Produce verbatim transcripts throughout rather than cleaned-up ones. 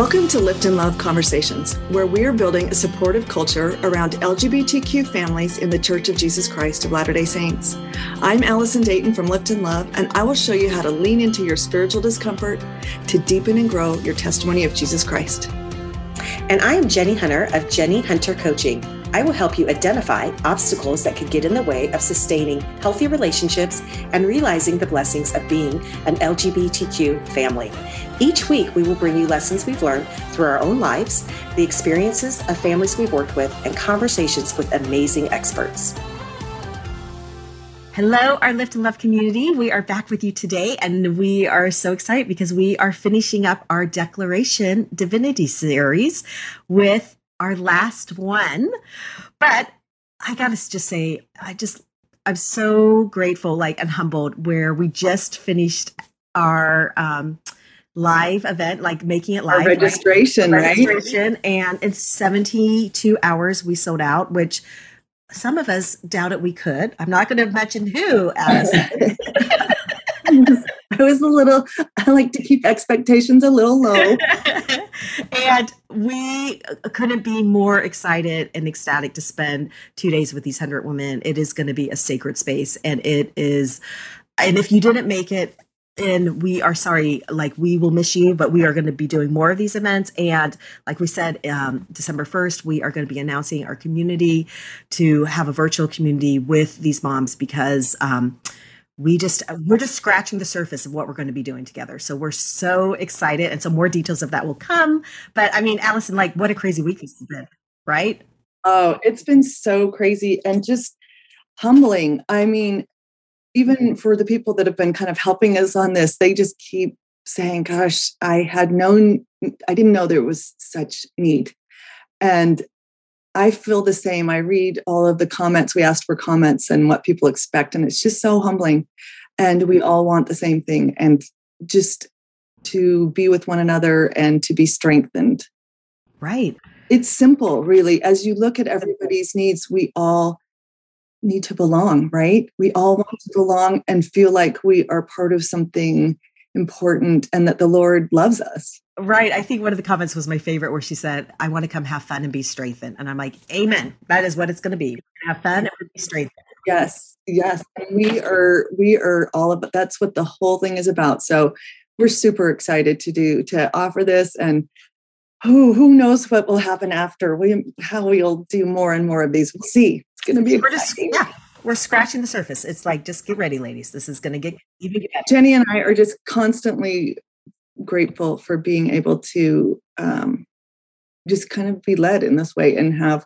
Welcome to Lift and Love Conversations, where we are building a supportive culture around L G B T Q families in the Church of Jesus Christ of Latter-day Saints. I'm Allison Dayton from Lift and Love, and I will show you how to lean into your spiritual discomfort to deepen and grow your testimony of Jesus Christ. And I am Jenny Hunter of Jenny Hunter Coaching. I will help you identify obstacles that could get in the way of sustaining healthy relationships and realizing the blessings of being an L G B T Q family. Each week, we will bring you lessons we've learned through our own lives, the experiences of families we've worked with, and conversations with amazing experts. Hello, our Lift and Love community. We are back with you today, and we are so excited because we are finishing up our Declaration Divinity series with our last one. But I gotta just say, I just, I'm so grateful, like, and humbled where we just finished our um, live event, like making it live. Our registration, right? Registration, right? And in seventy-two hours, we sold out, which some of us doubted we could. I'm not gonna mention who, Allison. I was a little, I like to keep expectations a little low. And we couldn't be more excited and ecstatic to spend two days with these one hundred women. It is going to be a sacred space. And it is, and if you didn't make it, and we are sorry, like, we will miss you, but we are going to be doing more of these events. And like we said, um, December first, we are going to be announcing our community to have a virtual community with these moms because, um, We just, we're just scratching the surface of what we're going to be doing together. So we're so excited, and some more details of that will come. But I mean, Allison, like, what a crazy week this has been, right? Oh, it's been so crazy and just humbling. I mean, even for the people that have been kind of helping us on this, they just keep saying, gosh, I had known, I didn't know there was such need. And I feel the same. I read all of the comments. We asked for comments and what people expect, and it's just so humbling. And we all want the same thing, and just to be with one another and to be strengthened. Right. It's simple, really. As you look at everybody's needs, we all need to belong, right? We all want to belong and feel like we are part of something important and that the Lord loves us. Right. I think one of the comments was my favorite, where she said, I want to come have fun and be strengthened. And I'm like, amen. That is what it's going to be. Have fun and be strengthened. Yes. Yes. And we are, we are all about, that's what the whole thing is about. So we're super excited to do, to offer this, and who, who knows what will happen after we, how we'll do more and more of these. We'll see. It's going to be, we're just, yeah, we're scratching the surface. It's like, just get ready, ladies. This is going to get even better. Jenny and I are just constantly grateful for being able to um, just kind of be led in this way and have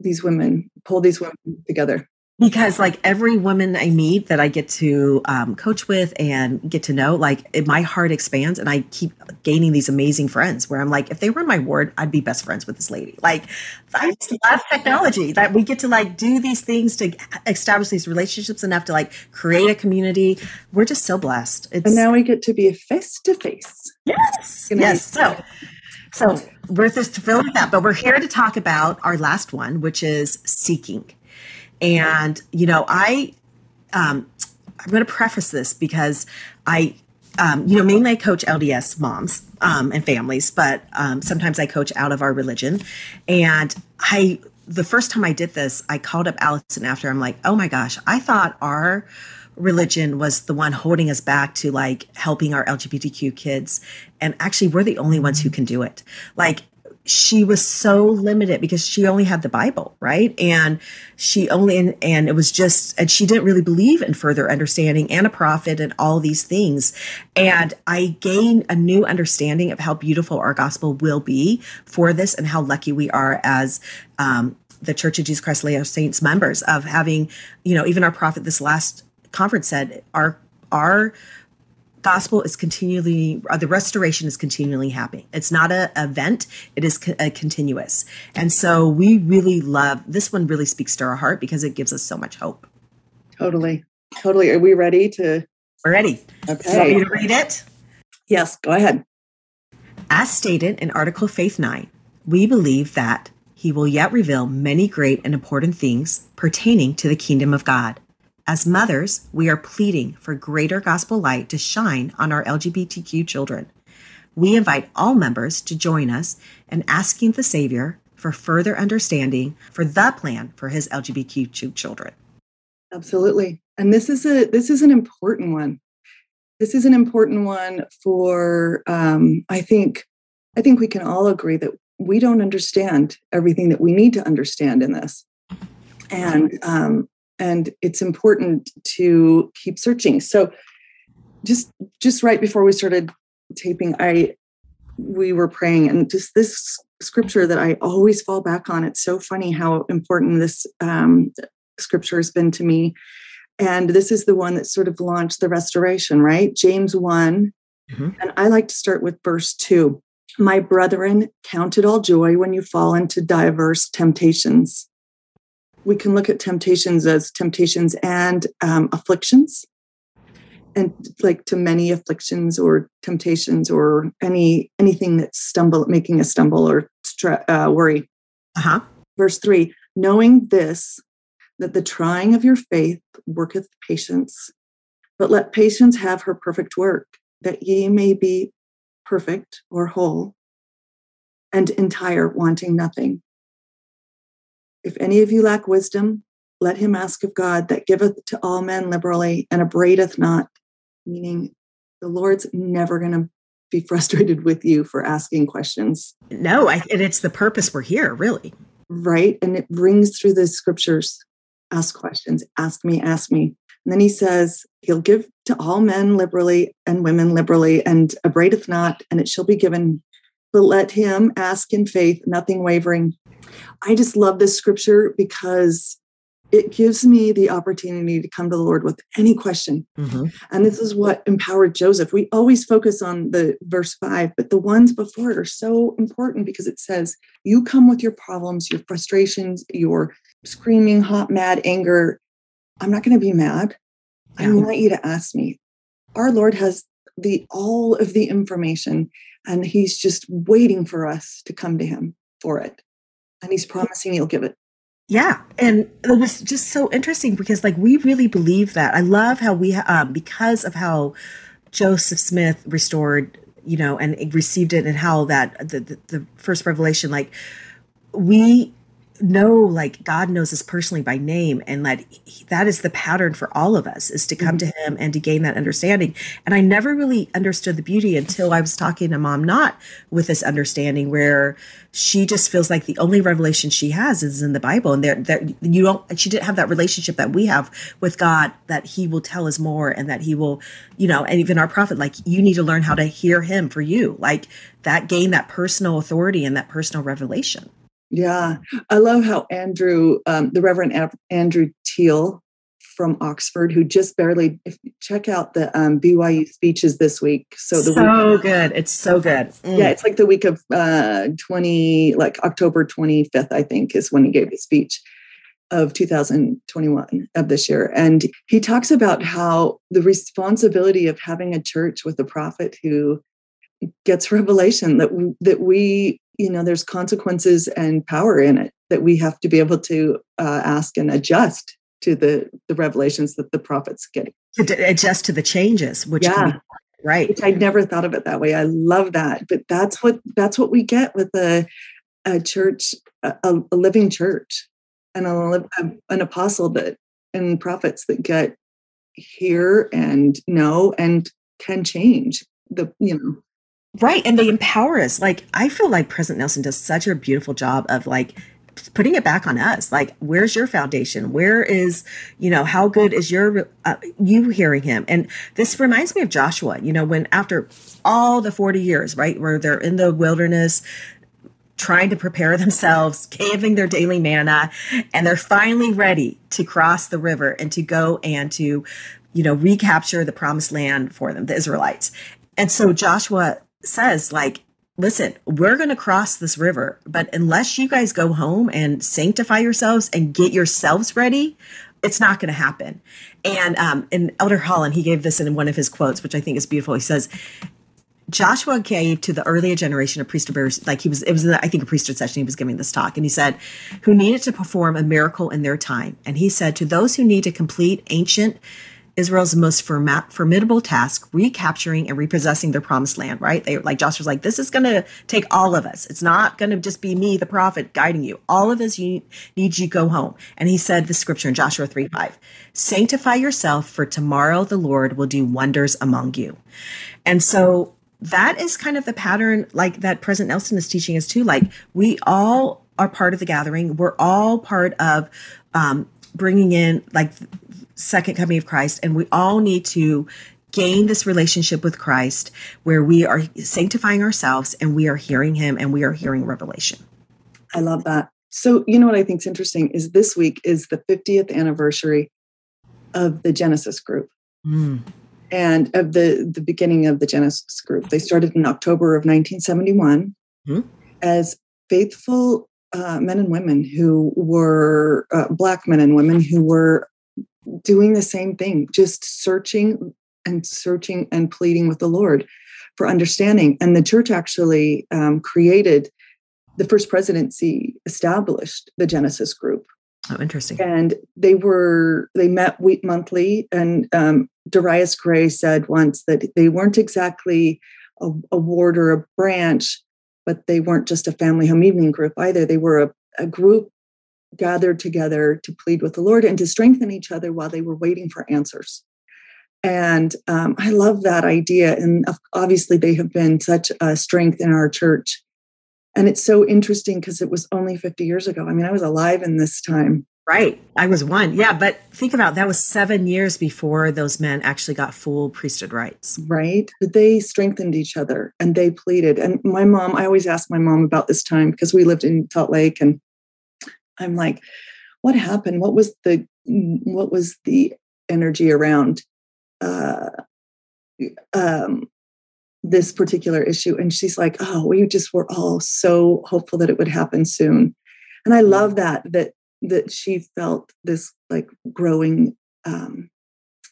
these women, pull these women together. Because like every woman I meet that I get to um, coach with and get to know, like it, my heart expands, and I keep gaining these amazing friends where I'm like, if they were in my ward, I'd be best friends with this lady. Like I just love technology that we get to like do these things to establish these relationships and have to like create a community. We're just so blessed. It's, and now we get to be a face to face. Yes. Yes. So. So we're just thrilled with that, but we're here to talk about our last one, which is seeking. And, you know, I, um, I'm going to preface this because I, um, you know, mainly I coach L D S moms, um, and families, but, um, sometimes I coach out of our religion. And I, the first time I did this, I called up Allison after. I'm like, oh my gosh, I thought our religion was the one holding us back to like helping our L G B T Q kids. And actually we're the only ones who can do it. Like, she was so limited because she only had the Bible, right? And she only, and, and it was just, and she didn't really believe in further understanding and a prophet and all these things. And I gained a new understanding of how beautiful our gospel will be for this, and how lucky we are as um, the Church of Jesus Christ of Latter-day Saints members of having, you know, even our prophet this last conference said, our, our, gospel is continually, uh, the restoration is continually happening. It's not an event. It is co- a continuous. And so we really love, this one really speaks to our heart because it gives us so much hope. Totally. Totally. Are we ready to? We're ready. Okay. You want me to read it? Yes, go ahead. As stated in Article Faith nine, we believe that he will yet reveal many great and important things pertaining to the kingdom of God. As mothers, we are pleading for greater gospel light to shine on our L G B T Q children. We invite all members to join us in asking the Savior for further understanding for the plan for his L G B T Q children. Absolutely. And this is a this is an important one. This is an important one for, um, I think, I think we can all agree that we don't understand everything that we need to understand in this. And um, and it's important to keep searching. So just just right before we started taping, I we were praying, and just this scripture that I always fall back on. It's so funny how important this um, scripture has been to me. And this is the one that sort of launched the restoration, right? James one. Mm-hmm. And I like to start with verse two. My brethren, count it all joy when you fall into diverse temptations. We can look at temptations as temptations and um, afflictions. And like to many afflictions or temptations or any anything that's stumble, making us stumble or stre- uh, worry. Uh-huh. Verse three, knowing this, that the trying of your faith worketh patience, but let patience have her perfect work, that ye may be perfect or whole and entire, wanting nothing. If any of you lack wisdom, let him ask of God, that giveth to all men liberally and abradeth not, meaning the Lord's never going to be frustrated with you for asking questions. No, I, and it's the purpose we're here, really. Right. And it rings through the scriptures. Ask questions, ask me, ask me. And then he says, he'll give to all men liberally and women liberally and abradeth not, and it shall be given. But let him ask in faith, nothing wavering. I just love this scripture because it gives me the opportunity to come to the Lord with any question. Mm-hmm. And this is what empowered Joseph. We always focus on the verse five, but the ones before it are so important because it says, you come with your problems, your frustrations, your screaming, hot, mad anger. I'm not going to be mad. Yeah. I want you to ask me. Our Lord has the all of the information, and he's just waiting for us to come to him for it. And he's promising he'll give it. Yeah. And it was just so interesting because like we really believe that. I love how we, um, because of how Joseph Smith restored, you know, and received it, and how that the, the, the first revelation, like we know, like God knows us personally by name, and that he, that is the pattern for all of us, is to come mm-hmm. to him and to gain that understanding. And I never really understood the beauty until I was talking to Mom Knott with this understanding where she just feels like the only revelation she has is in the Bible, and there there you don't she didn't have that relationship that we have with God, that he will tell us more, and that he will, you know, and even our prophet, like you need to learn how to hear him for you, like that gain that personal authority and that personal revelation. Yeah, I love how Andrew, um, the Reverend Andrew Teal from Oxford, who just barely, if you check out the um, B Y U speeches this week. So the so week, good, it's so good. Mm. Yeah, it's like the week of uh, twenty, like October twenty-fifth, I think, is when he gave his speech of two thousand twenty-one of this year, and he talks about how the responsibility of having a church with a prophet who gets revelation that we, that we. You know, there's consequences and power in it that we have to be able to uh, ask and adjust to the, the revelations that the prophet's getting. To adjust to the changes, which yeah, can be, right? Which I'd never thought of it that way. I love that, but that's what that's what we get with a a church, a, a living church, and a, an apostle that and prophets that get hear and know and can change the you know. Right. And they empower us. Like, I feel like President Nelson does such a beautiful job of like putting it back on us. Like, where's your foundation? Where is, you know, how good is your, uh, you hearing him? And this reminds me of Joshua, you know, when after all the forty years, right, where they're in the wilderness, trying to prepare themselves, caving their daily manna, and they're finally ready to cross the river and to go and to, you know, recapture the promised land for them, the Israelites. And so Joshua says, like, listen, we're going to cross this river, but unless you guys go home and sanctify yourselves and get yourselves ready, it's not going to happen. And um, and Elder Holland, he gave this in one of his quotes, which I think is beautiful. He says, Joshua gave to the earlier generation of priesthood bearers, like he was, it was, in the, I think, a priesthood session, he was giving this talk, and he said, who needed to perform a miracle in their time. And he said, to those who need to complete ancient Israel's most formidable task, recapturing and repossessing their promised land, right? They, like Joshua's like, this is going to take all of us. It's not going to just be me, the prophet, guiding you. All of us you need you go home. And he said the scripture in Joshua three five, sanctify yourself, for tomorrow the Lord will do wonders among you. And so that is kind of the pattern, like, that President Nelson is teaching us too. Like, we all are part of the gathering. We're all part of um, bringing in, like, second coming of Christ, and we all need to gain this relationship with Christ where we are sanctifying ourselves and we are hearing him and we are hearing revelation. I love that. So, you know what I think is interesting is this week is the fiftieth anniversary of the Genesis group mm. and of the, the beginning of the Genesis group. They started in October of nineteen seventy-one mm. as faithful uh, men and women who were uh, Black men and women who were doing the same thing, just searching and searching and pleading with the Lord for understanding. And the church actually um, created, the first presidency established the Genesis group. Oh, interesting. And they were, they met week monthly, and um, Darius Gray said once that they weren't exactly a, a ward or a branch, but they weren't just a family home evening group either. They were a, a group gathered together to plead with the Lord and to strengthen each other while they were waiting for answers. And um, I love that idea. And obviously they have been such a strength in our church. And it's so interesting because it was only fifty years ago. I mean, I was alive in this time. Right. I was one. Yeah. But think about that, was seven years before those men actually got full priesthood rights. Right. But they strengthened each other and they pleaded. And my mom, I always ask my mom about this time because we lived in Salt Lake, and I'm like, what happened? What was the what was the energy around uh, um, this particular issue? And she's like, oh, we just were all so hopeful that it would happen soon. And I love that that that she felt this like growing um,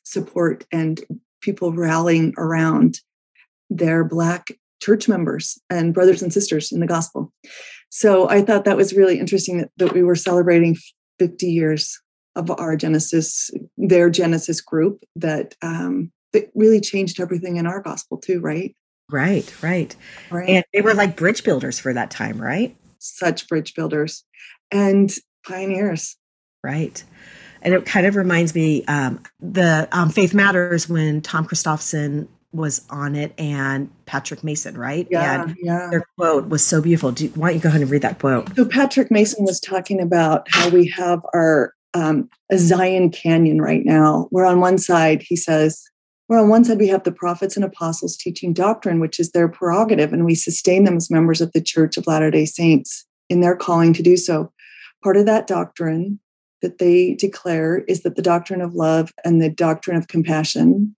support and people rallying around their Black church members and brothers and sisters in the gospel. So I thought that was really interesting that, that we were celebrating fifty years of our Genesis, their Genesis group that, um, that really changed everything in our gospel too, right? Right, right. Right. And they were like bridge builders for that time, right? Such bridge builders and pioneers. Right. And it kind of reminds me, um, the um, Faith Matters, when Tom Christofferson was on it and Patrick Mason, right? Yeah, and yeah. Their quote was so beautiful. Do you, why don't you go ahead and read that quote? So Patrick Mason was talking about how we have our um, a Zion Canyon right now, where on one side, he says, where on one side we have the prophets and apostles teaching doctrine, which is their prerogative, and we sustain them as members of the Church of Latter-day Saints in their calling to do so. Part of that doctrine that they declare is that the doctrine of love and the doctrine of compassion,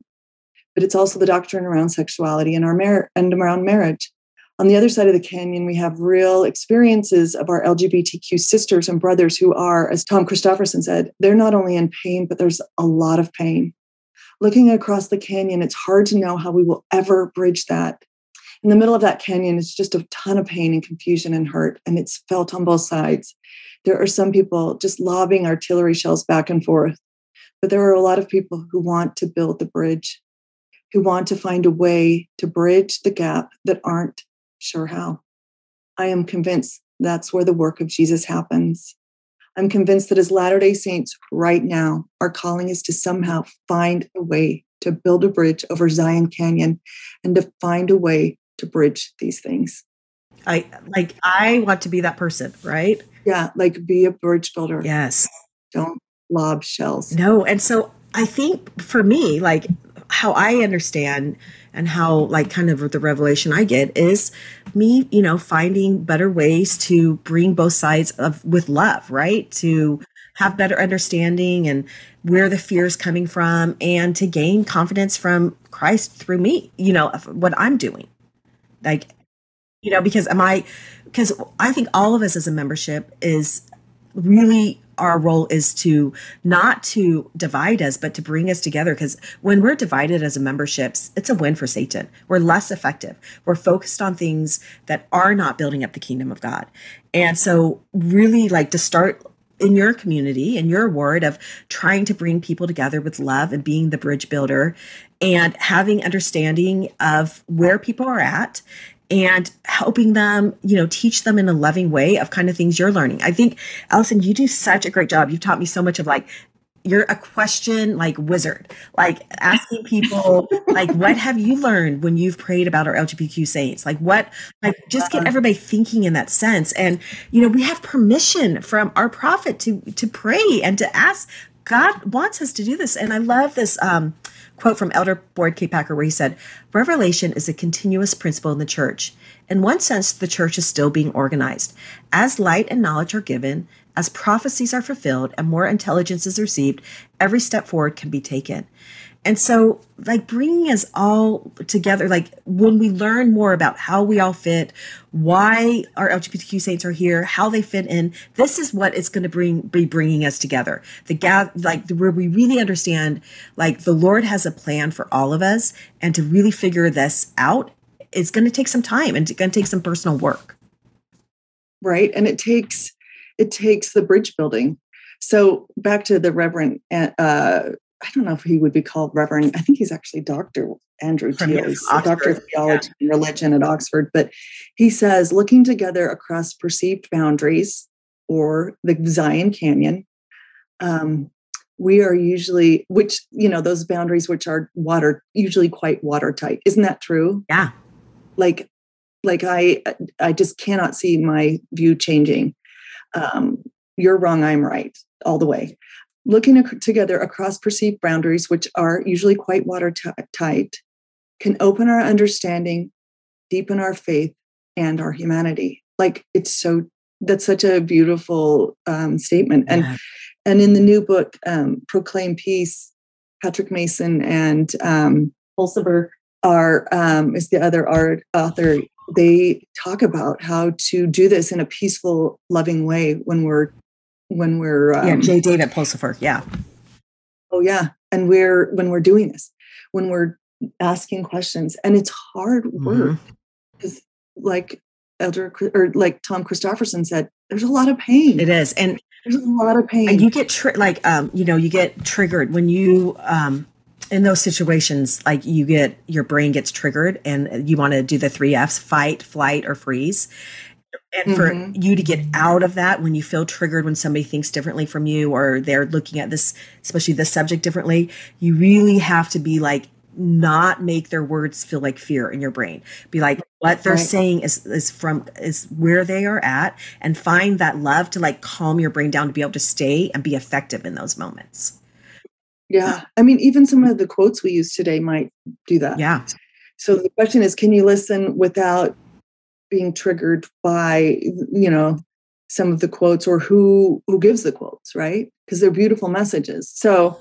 but it's also the doctrine around sexuality and our mar- and around marriage. On the other side of the canyon, we have real experiences of our L G B T Q sisters and brothers who are, as Tom Christofferson said, they're not only in pain, but there's a lot of pain. Looking across the canyon, it's hard to know how we will ever bridge that. In the middle of that canyon, it's just a ton of pain and confusion and hurt, and it's felt on both sides. There are some people just lobbing artillery shells back and forth, but there are a lot of people who want to build the bridge, who want to find a way to bridge the gap that aren't sure how. I am convinced that's where the work of Jesus happens. I'm convinced that as Latter-day Saints right now, our calling is to somehow find a way to build a bridge over Zion Canyon and to find a way to bridge these things. I like, I want to be that person, right? Yeah, like be a bridge builder. Yes. Don't lob shells. No, and so I think for me, like, how I understand and how like kind of the revelation I get is me, you know, finding better ways to bring both sides of with love, right? To have better understanding and where the fear is coming from and to gain confidence from Christ through me, you know, what I'm doing. Like, you know, because am I, because I think all of us as a membership is really, our role is to not to divide us, but to bring us together. Because when we're divided as a membership, it's a win for Satan. We're less effective. We're focused on things that are not building up the kingdom of God. And so really like to start in your community, in your ward, of trying to bring people together with love and being the bridge builder and having understanding of where people are at and helping them, you know, teach them in a loving way of kind of things you're learning. I think, Allison, you do such a great job. You've taught me so much of like, you're a question like wizard, like asking people, like, what have you learned when you've prayed about our L G B T Q saints? Like what, like just get everybody thinking in that sense. And, you know, we have permission from our prophet to, to pray and to ask. God wants us to do this. And I love this um, quote from Elder Boyd K. Packer, where he said, "Revelation is a continuous principle in the church. In one sense, the church is still being organized. As light and knowledge are given, as prophecies are fulfilled, and more intelligence is received, every step forward can be taken." And so, like, bringing us all together, like, when we learn more about how we all fit, why our L G B T Q saints are here, how they fit in, this is what it's going to bring be bringing us together. The ga- like, where we really understand, like, the Lord has a plan for all of us, and to really figure this out, it's going to take some time, and it's going to take some personal work. Right, and it takes it takes the bridge building. So back to the Reverend. Uh, I don't know if he would be called Reverend. I think he's actually Doctor Andrew Teal, Doctor of Theology yeah. and Religion at Oxford. But he says, looking together across perceived boundaries or the Zion Canyon, um, we are usually, which, you know, those boundaries which are water, usually quite watertight. Isn't that true? Yeah. Like, like I, I just cannot see my view changing. Um, you're wrong, I'm right, all the way. Looking together across perceived boundaries, which are usually quite watertight, can open our understanding, deepen our faith, and our humanity. Like, it's so, that's such a beautiful um, statement. And yeah. and in the new book, um, Proclaim Peace, Patrick Mason and um, Hulseberg are um, is the other art author. They talk about how to do this in a peaceful, loving way when we're when we're um, yeah, J. David Pulsifer, yeah. Oh yeah. And we're when we're doing this, when we're asking questions. And it's hard work. Because mm-hmm. like Elder or like Tom Christofferson said, there's a lot of pain. It is. And there's a lot of pain. And you get tri- like um, you know, you get triggered when you um in those situations, like you get your brain gets triggered and you want to do the three F's: fight, flight, or freeze. And for mm-hmm. you to get out of that when you feel triggered, when somebody thinks differently from you, or they're looking at this, especially this subject differently, you really have to be like, not make their words feel like fear in your brain. Be like, what they're right. saying is, is from, is where they are at, and find that love to like calm your brain down to be able to stay and be effective in those moments. Yeah. I mean, even some of the quotes we use today might do that. Yeah. So the question is, can you listen without being triggered by, you know, some of the quotes, or who who gives the quotes, right? Because they're beautiful messages. So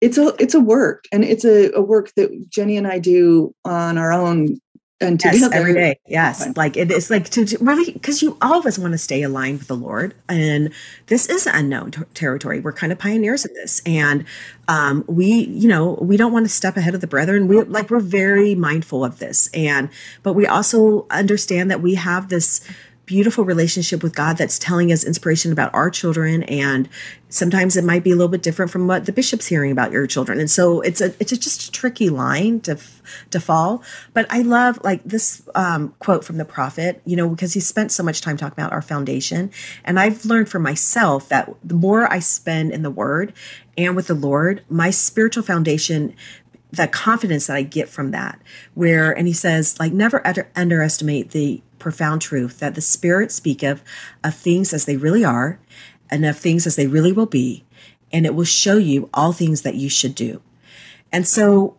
it's a it's a work, and it's a, a work that Jenny and I do on our own and together yes, every day. Yes, fun. Like it is like to, to really, because you all of us want to stay aligned with the Lord, and this is unknown t- territory. We're kind of pioneers in this, and um, we, you know, we don't want to step ahead of the brethren. We like we're very mindful of this, and but we also understand that we have this beautiful relationship with God that's telling us inspiration about our children, and sometimes it might be a little bit different from what the bishop's hearing about your children. And so it's a it's a, just a tricky line to to fall. But I love like this um, quote from the prophet, you know, because he spent so much time talking about our foundation. And I've learned for myself that the more I spend in the Word and with the Lord, my spiritual foundation, the confidence that I get from that, where and he says like never under- underestimate the profound truth that the Spirit speaketh of things as they really are and of things as they really will be, and it will show you all things that you should do. And so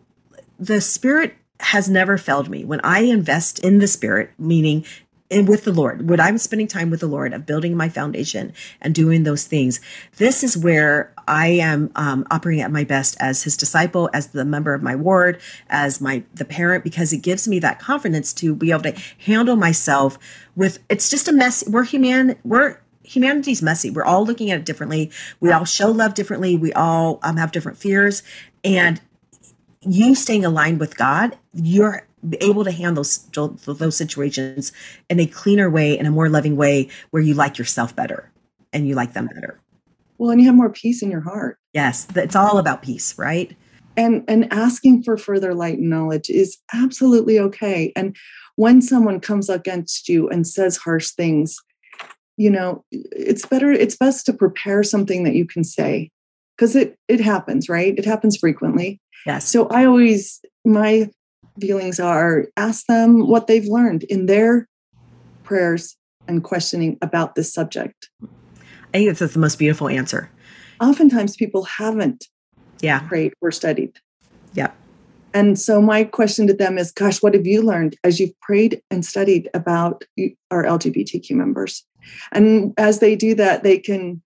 the Spirit has never failed me. When I invest in the Spirit, meaning in with the Lord, when I'm spending time with the Lord of building my foundation and doing those things, this is where I am um, operating at my best as his disciple, as the member of my ward, as my the parent, because it gives me that confidence to be able to handle myself with, it's just a mess. We're human. We're humanity's messy. We're all looking at it differently. We all show love differently. We all um, have different fears, and you staying aligned with God, you're able to handle those, those situations in a cleaner way, in a more loving way, where you like yourself better and you like them better. well, then you have more peace in your heart. Yes, it's all about peace, right? And and asking for further light and knowledge is absolutely okay. And when someone comes against you and says harsh things, you know, it's better, it's best to prepare something that you can say, because it it happens, right? It happens frequently. Yes. So I always, my feelings are, ask them what they've learned in their prayers and questioning about this subject. I think that's the most beautiful answer. Oftentimes people haven't yeah. prayed or studied. Yeah. And so my question to them is, gosh, what have you learned as you've prayed and studied about our L G B T Q members? And as they do that, they can,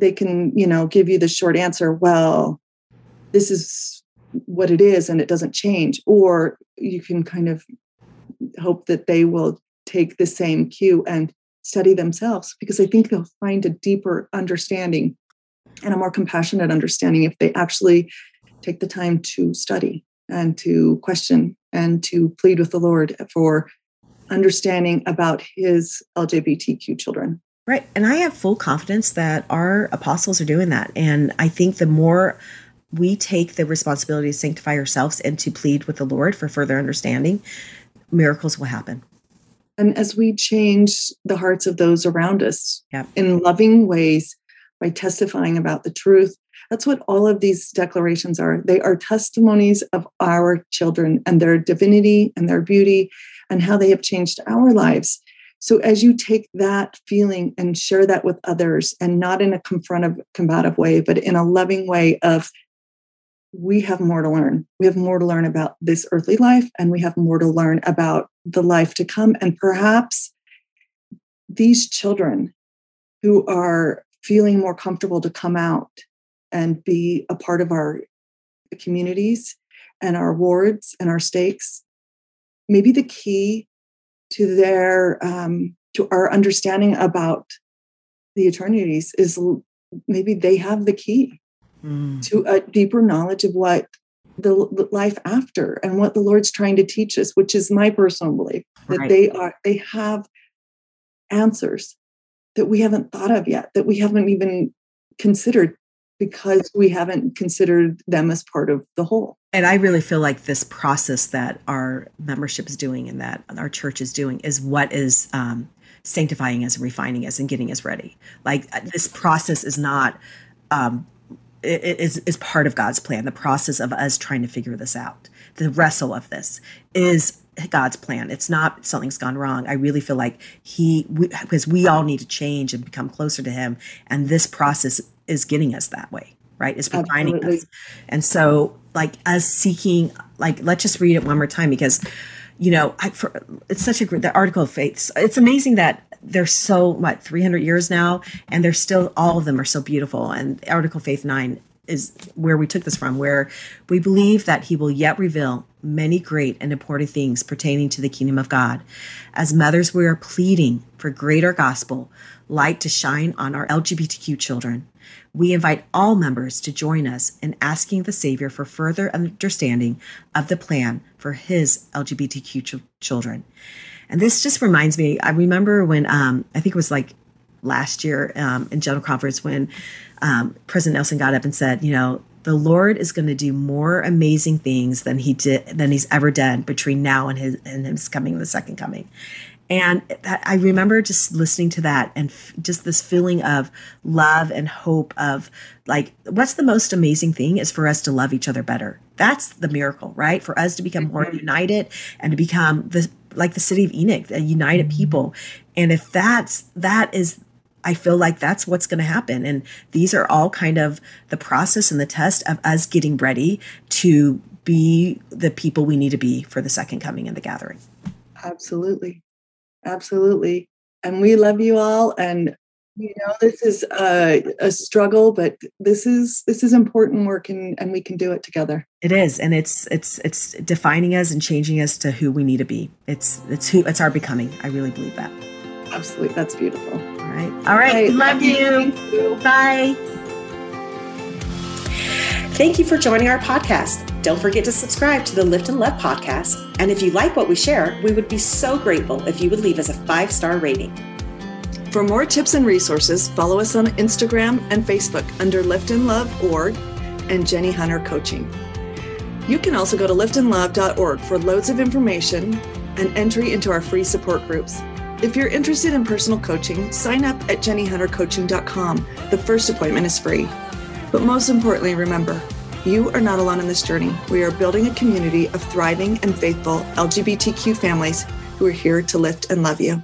they can, you know, give you the short answer. Well, this is what it is and it doesn't change. Or you can kind of hope that they will take the same cue and study themselves, because I think they'll find a deeper understanding and a more compassionate understanding if they actually take the time to study and to question and to plead with the Lord for understanding about his L G B T Q children. Right. And I have full confidence that our apostles are doing that. And I think the more we take the responsibility to sanctify ourselves and to plead with the Lord for further understanding, miracles will happen. And as we change the hearts of those around us yep. in loving ways by testifying about the truth, that's what all of these declarations are. They are testimonies of our children and their divinity and their beauty and how they have changed our lives. So as you take that feeling and share that with others, and not in a confrontive, combative way, but in a loving way of, we have more to learn. We have more to learn about this earthly life, and we have more to learn about the life to come. And perhaps these children who are feeling more comfortable to come out and be a part of our communities and our wards and our stakes, maybe the key to their, um, to our understanding about the eternities is maybe they have the key. Mm. To a deeper knowledge of what the, the life after and what the Lord's trying to teach us, which is my personal belief, that right. they are, they have answers that we haven't thought of yet, that we haven't even considered, because we haven't considered them as part of the whole. And I really feel like this process that our membership is doing and that our church is doing is what is um, sanctifying us and refining us and getting us ready. Like this process is not... Um, It is, is part of God's plan. The process of us trying to figure this out, the wrestle of this, is God's plan. It's not something's gone wrong. I really feel like he, we, because we all need to change and become closer to him. And this process is getting us that way, right? It's refining Absolutely. Us. And so like us seeking, like, let's just read it one more time, because, you know, I, for, it's such a great, the Article of Faith. It's amazing that there's so, what, three hundred years now, and they're still, all of them are so beautiful. And Article Faith nine is where we took this from, where we believe that he will yet reveal many great and important things pertaining to the kingdom of God. As mothers, we are pleading for greater gospel light to shine on our L G B T Q children. We invite all members to join us in asking the Savior for further understanding of the plan for his L G B T Q ch- children. And this just reminds me, I remember when, um, I think it was like last year um, in General Conference, when um, President Nelson got up and said, you know, the Lord is going to do more amazing things than he did, than he's ever done between now and his, and his coming, the second coming. And that, I remember just listening to that and f- just this feeling of love and hope of like, what's the most amazing thing is for us to love each other better. That's the miracle, right? For us to become more united and to become the like the city of Enoch, a united people. And if that's, that is, I feel like that's what's going to happen. And these are all kind of the process and the test of us getting ready to be the people we need to be for the second coming and the gathering. Absolutely. Absolutely. And we love you all. And, you know, this is a, a struggle, but this is, this is important work, and, and we can do it together. It is. And it's, it's, it's defining us and changing us to who we need to be. It's, it's who, it's our becoming. I really believe that. Absolutely. That's beautiful. All right. All right. All right. Love you. you. Bye. Thank you for joining our podcast. Don't forget to subscribe to the Lift and Love podcast. And if you like what we share, we would be so grateful if you would leave us a five-star rating. For more tips and resources, follow us on Instagram and Facebook under lift and love dot org and Jenny Hunter Coaching. You can also go to lift and love dot org for loads of information and entry into our free support groups. If you're interested in personal coaching, sign up at jenny hunter coaching dot com. The first appointment is free. But most importantly, remember, you are not alone in this journey. We are building a community of thriving and faithful L G B T Q families who are here to lift and love you.